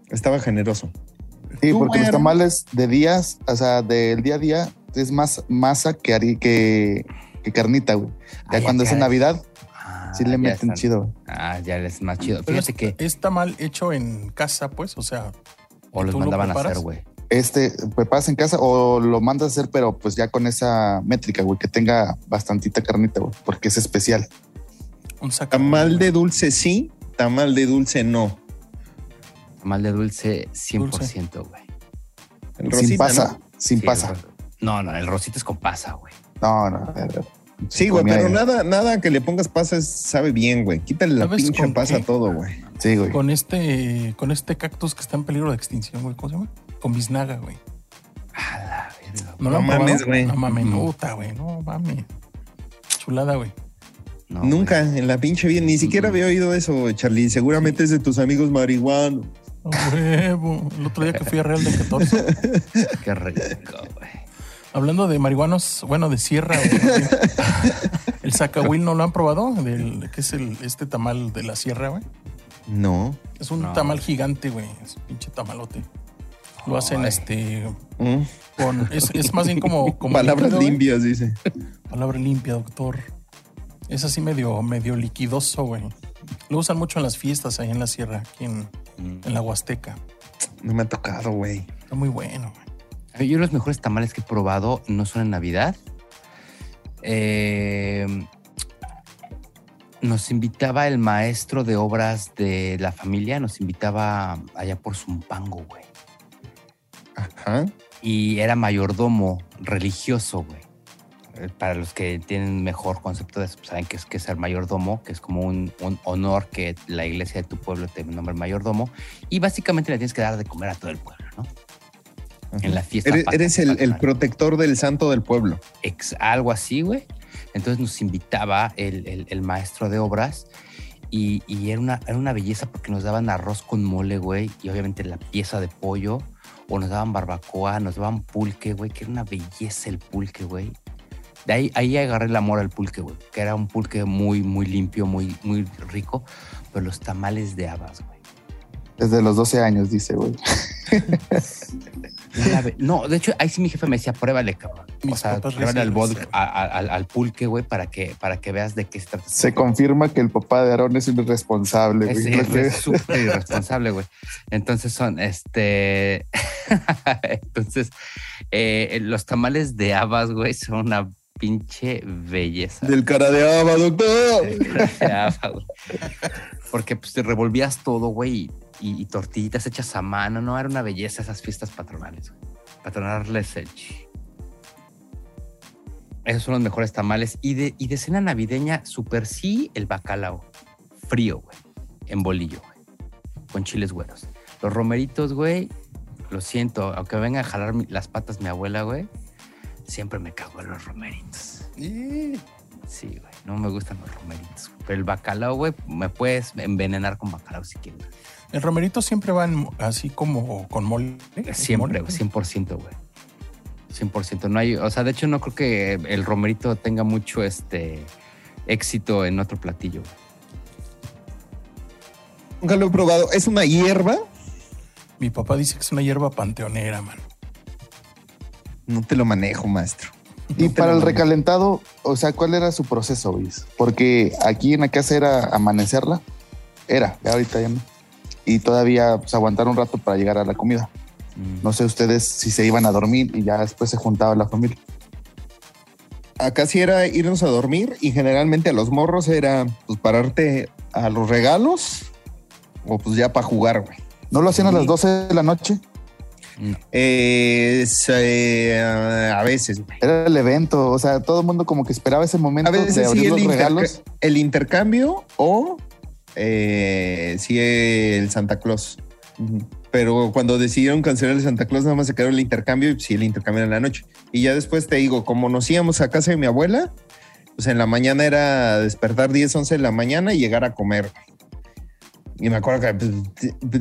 estaba generoso. Sí, porque los tamales de días, o sea, del día a día, es más masa que carnita, güey. Ya cuando es Navidad, sí le meten chido. Ya es más chido. Pero fíjate que es tamal hecho en casa, pues, o sea. O los mandaban a hacer, güey. Preparas en casa o lo mandas a hacer, pero pues ya con esa métrica, güey, que tenga bastantita carnita, güey, porque es especial. Tamal de dulce sí, tamal de dulce no. Tamal de dulce 100%, güey. Sin pasa, ¿no? Sin pasa. No, el rosita es con pasa, güey. No. Sí, güey, pero nada que le pongas pasa sabe bien, güey. Quítale la pinche pasa a todo, güey. Sí, güey. Con este cactus que está en peligro de extinción, güey, ¿cómo se llama? Con biznaga, güey. A la verga. No mames, güey. No mames, puta, güey. No mames. Chulada, güey. No, nunca, güey. En la pinche vida. Ni siquiera había oído eso, Charlie. Seguramente es de tus amigos marihuanos. No, huevo. El otro día que fui a Real de 14. Qué rico, güey. Hablando de marihuanos, bueno, de sierra, güey. El zacahuil, ¿no lo han probado? ¿Qué es este tamal de la sierra, güey? No. Es un tamal gigante, güey. Es un pinche tamalote. Lo hacen es más bien como palabras limpias, dice. Palabra limpia, doctor. Es así medio liquidoso, güey. Lo usan mucho en las fiestas ahí en la sierra, aquí en la Huasteca. No me ha tocado, güey. Está muy bueno, güey. Yo los mejores tamales que he probado no son en Navidad. Nos invitaba el maestro de obras de la familia, nos invitaba allá por Zumpango, güey. Ajá. Y era mayordomo religioso, güey. Para los que tienen mejor concepto de eso, pues saben que es ser mayordomo, que es como un honor que la iglesia de tu pueblo te nombra mayordomo. Y básicamente le tienes que dar de comer a todo el pueblo, ¿no? Ajá. En la fiesta. Eres el protector del santo del pueblo. Algo así, güey. Entonces nos invitaba el maestro de obras. Y era una belleza porque nos daban arroz con mole, güey. Y obviamente la pieza de pollo. o nos daban barbacoa, nos daban pulque, güey, que era una belleza el pulque, güey. De ahí agarré el amor al pulque, güey, que era un pulque muy, muy limpio, muy, muy rico, pero los tamales de habas, güey. Desde los 12 años, dice, güey. No, de hecho, ahí sí mi jefe me decía, pruébale, cabrón. O sea, pruébale al pulque, güey, para que veas de qué se trata. Se confirma que el papá de Aarón es irresponsable, güey. Es súper irresponsable, güey. Entonces los tamales de habas, güey, son una pinche belleza. Del cara de haba, doctor. Del cara de haba, güey. Porque pues te revolvías todo, güey, y tortillitas hechas a mano, ¿no? Era una belleza esas fiestas patronales, güey. Patronales hechas. Esos son los mejores tamales. Y de cena navideña, súper sí, el bacalao. Frío, güey. En bolillo, güey. Con chiles güeros. Los romeritos, güey, lo siento. Aunque venga a jalar las patas mi abuela, güey, siempre me cago en los romeritos. Sí, güey. No me gustan los romeritos. Pero el bacalao, güey, me puedes envenenar con bacalao si quieres. ¿El romerito siempre va así como con mole? Siempre, 100%, güey. 100%. No hay, o sea, de hecho no creo que el romerito tenga mucho éxito en otro platillo. Nunca lo he probado. ¿Es una hierba? Mi papá dice que es una hierba panteonera, mano. No te lo manejo, maestro. Y para el recalentado, o sea, ¿cuál era su proceso, Luis? Porque aquí en la casa era amanecerla. Ya ahorita ya no. Y todavía pues, aguantar un rato para llegar a la comida. No sé ustedes si se iban a dormir y ya después se juntaba la familia. Acá sí era irnos a dormir y generalmente a los morros era pues pararte a los regalos o pues ya para jugar, güey. ¿No lo hacían a las 12 de la noche? No. A veces, güey. Era el evento, o sea, todo el mundo como que esperaba ese momento. A veces de abrir sí, los regalos. El intercambio o... sí, el Santa Claus. Uh-huh. Pero cuando decidieron cancelar el Santa Claus, nada más se quedó el intercambio. Y sí, el intercambio en la noche. Y ya después te digo, como nos íbamos a casa de mi abuela, pues en la mañana era despertar 10, 11 de la mañana y llegar a comer. Y me acuerdo que pues,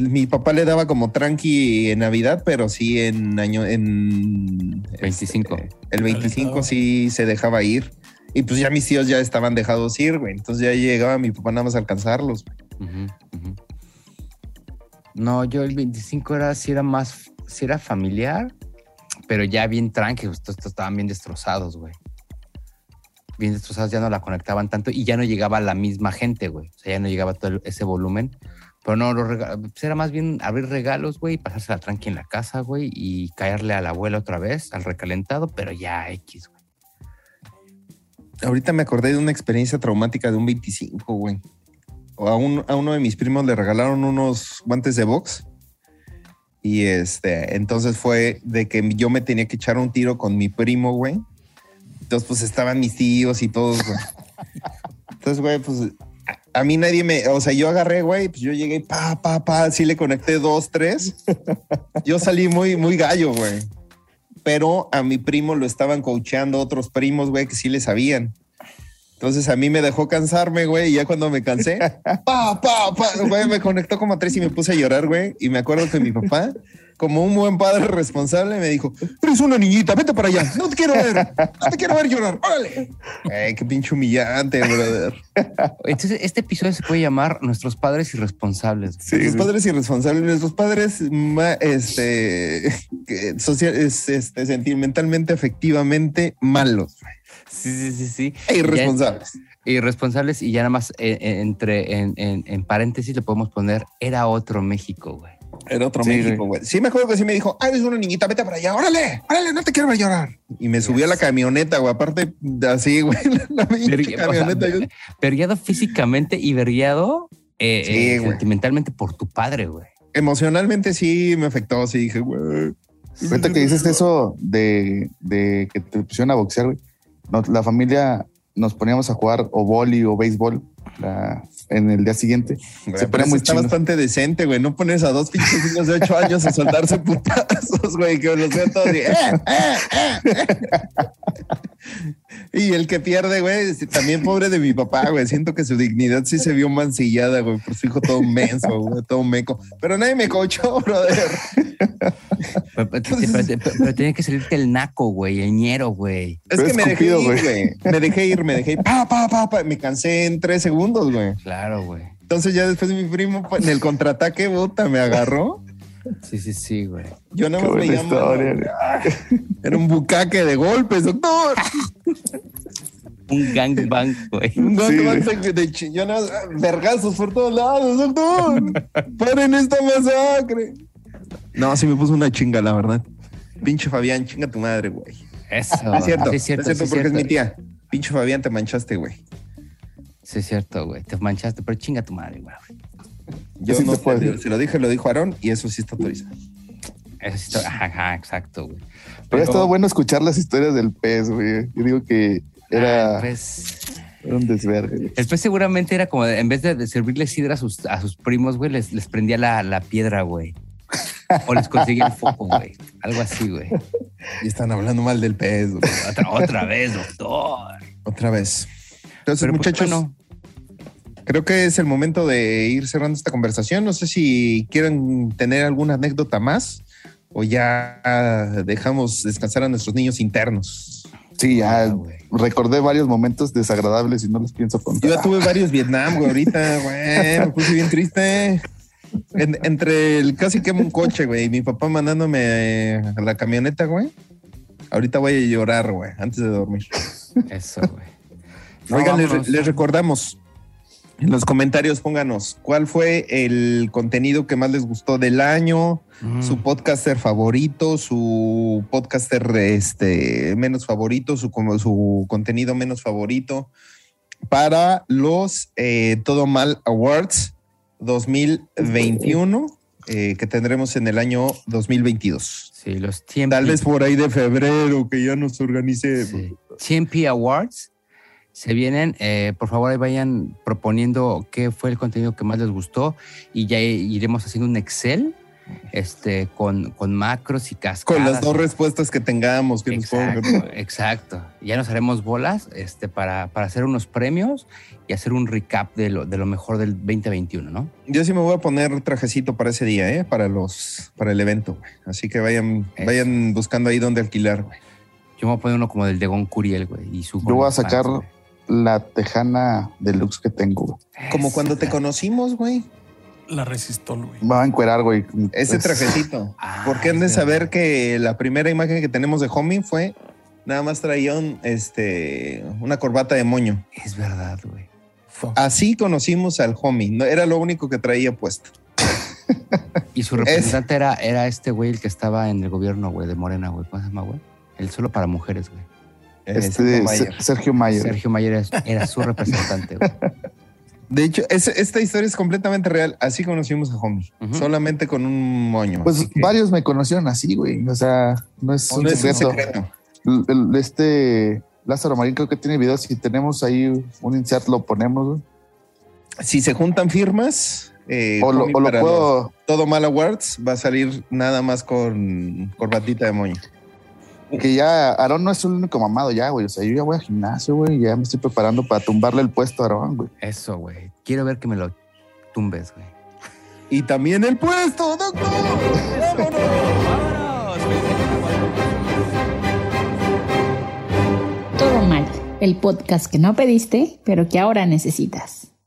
mi papá le daba como tranqui en Navidad, pero sí en 25. El 25 sí se dejaba ir. Y pues ya mis tíos ya estaban dejados ir, güey. Entonces ya llegaba mi papá nada más a alcanzarlos, güey. Uh-huh, uh-huh. No, yo el 25 era familiar, pero ya bien tranqui. Estos estaban bien destrozados, güey. Bien destrozados, ya no la conectaban tanto y ya no llegaba la misma gente, güey. O sea, ya no llegaba todo ese volumen. Pero no, pues era más bien abrir regalos, güey, pasársela tranqui en la casa, güey, y caerle a la abuela otra vez, al recalentado, pero ya X, güey. Ahorita me acordé de una experiencia traumática de un 25, güey. A uno de mis primos le regalaron unos guantes de box. Y entonces fue de que yo me tenía que echar un tiro con mi primo, güey. Entonces, pues estaban mis tíos y todos, güey. Entonces, güey, pues a mí nadie me... O sea, yo agarré, güey, pues yo llegué, así le conecté 2, 3. Yo salí muy, muy gallo, güey. Pero a mi primo lo estaban coacheando otros primos, güey, que sí le sabían. Entonces a mí me dejó cansarme, güey, y ya cuando me cansé, güey, me conectó como a 3 y me puse a llorar, güey. Y me acuerdo que mi papá, como un buen padre responsable, me dijo, eres una niñita, vete para allá, no te quiero ver llorar, órale. Qué pinche humillante, brother. Entonces este episodio se puede llamar Nuestros Padres Irresponsables. Sí, nuestros padres irresponsables, nuestros padres sentimentalmente, afectivamente malos, güey. Sí. Irresponsables y ya nada más en paréntesis le podemos poner era otro México, güey. Era otro México, güey. Sí, me acuerdo que sí me dijo, eres una niñita, vete para allá, órale, no te quiero ver llorar. Y me subí a la camioneta, güey, aparte así, güey, la camioneta. O sea, vergueado físicamente y vergueado sentimentalmente por tu padre, güey. Emocionalmente sí me afectó, sí dije, güey. Ahorita que dices eso de que te pusieron a boxear, güey. La familia nos poníamos a jugar o vóley o béisbol en el día siguiente. Güey, se pone muy chido. Está bastante decente, güey. No pones a 2 pinches niños de 8 años a soltarse putazos, güey, que los veo todos. Y el que pierde, güey, también pobre de mi papá, güey. Siento que su dignidad sí se vio mancillada, güey, por su hijo todo menso, güey, todo meco. Pero nadie me coachó, brother. Pero tiene que salirte el naco, güey, el ñero, güey. Es que me dejé ir, güey. Me dejé ir. Pa. Me cansé en 3 segundos, güey. Claro, güey. Entonces ya después mi primo en el contraataque, bota, me agarró. Sí, güey. Yo nada más me llamo. Era un bucaque de golpes, doctor. Un gangbang, güey. Un gangbang de chillonas, vergazos por todos lados, doctor. ¡Paren esta masacre! No, sí me puso una chinga, la verdad. Pinche Fabián, chinga tu madre, güey. Eso. Es cierto, porque es mi tía. Pinche Fabián, te manchaste, güey. Sí, es cierto, güey. Te manchaste, pero chinga tu madre, güey. Yo sí no puedo. Si lo dije, lo dijo Aarón y eso sí está autorizado. Eso sí está, ajá, exacto, güey. Pero ha estado bueno escuchar las historias del pez, güey. Yo digo que era un desvergue. El pez seguramente era como, en vez de servirle sidra a sus primos, güey, les prendía la piedra, güey. O les conseguía el foco, güey. Algo así, güey. Y están hablando mal del pez, güey. Otra vez, doctor. Otra vez. Entonces, pero, muchachos... Pues, bueno, creo que es el momento de ir cerrando esta conversación. No sé si quieren tener alguna anécdota más o ya dejamos descansar a nuestros niños internos. Sí, ya recordé varios momentos desagradables y no los pienso contar. Yo ya tuve varios Vietnam, güey, ahorita, güey. Me puse bien triste. Entre el casi quemo un coche, güey, y mi papá mandándome a la camioneta, güey. Ahorita voy a llorar, güey, antes de dormir. Eso, güey. No, oigan, les recordamos... En los comentarios pónganos cuál fue el contenido que más les gustó del año, su podcaster favorito, su podcaster menos favorito, su contenido menos favorito para los Todo Mal Awards 2021 que tendremos en el año 2022. Sí, los TMP. Tal vez por ahí de febrero que ya nos organicemos. Sí. TMP Awards. Se vienen, por favor, ahí vayan proponiendo qué fue el contenido que más les gustó y ya iremos haciendo un Excel con macros y cascadas. Con las dos respuestas que tengamos. Que exacto. Ya nos haremos bolas para hacer unos premios y hacer un recap de lo mejor del 2021, ¿no? Yo sí me voy a poner trajecito para ese día, para el evento. Así que vayan buscando ahí donde alquilar. Yo me voy a poner uno como del de Goncuriel, güey. Y yo voy a sacar... La tejana deluxe que tengo, güey. Como cuando te conocimos, güey. La resistol, güey. Va a encuerar, güey. Ese trajecito. Porque han de saber que la primera imagen que tenemos de Homie fue nada más traía una corbata de moño. Es verdad, güey. Así conocimos al Homie. No, era lo único que traía puesto. Y su representante era este güey, el que estaba en el gobierno, güey, de Morena, güey. ¿Cómo se llama, güey? El solo para mujeres, güey. Sergio Mayer. Sergio Mayer era su representante, güey. De hecho, esta historia es completamente real. Así conocimos a Homie. Uh-huh. Solamente con un moño. Pues varios me conocieron así, güey. O sea, no es un secreto. Lázaro Marín creo que tiene videos. Si tenemos ahí un insert, lo ponemos, güey. Si se juntan firmas... o lo puedo... Todo Mal Awards va a salir nada más con corbatita de moño. Que ya Aarón no es el único mamado ya, güey. O sea, yo ya voy al gimnasio, güey. Ya me estoy preparando para tumbarle el puesto a Aarón, güey. Eso, güey. Quiero ver que me lo tumbes, güey. Y también el puesto, doctor. ¡Vámonos! Todo Mal, el podcast que no pediste, pero que ahora necesitas.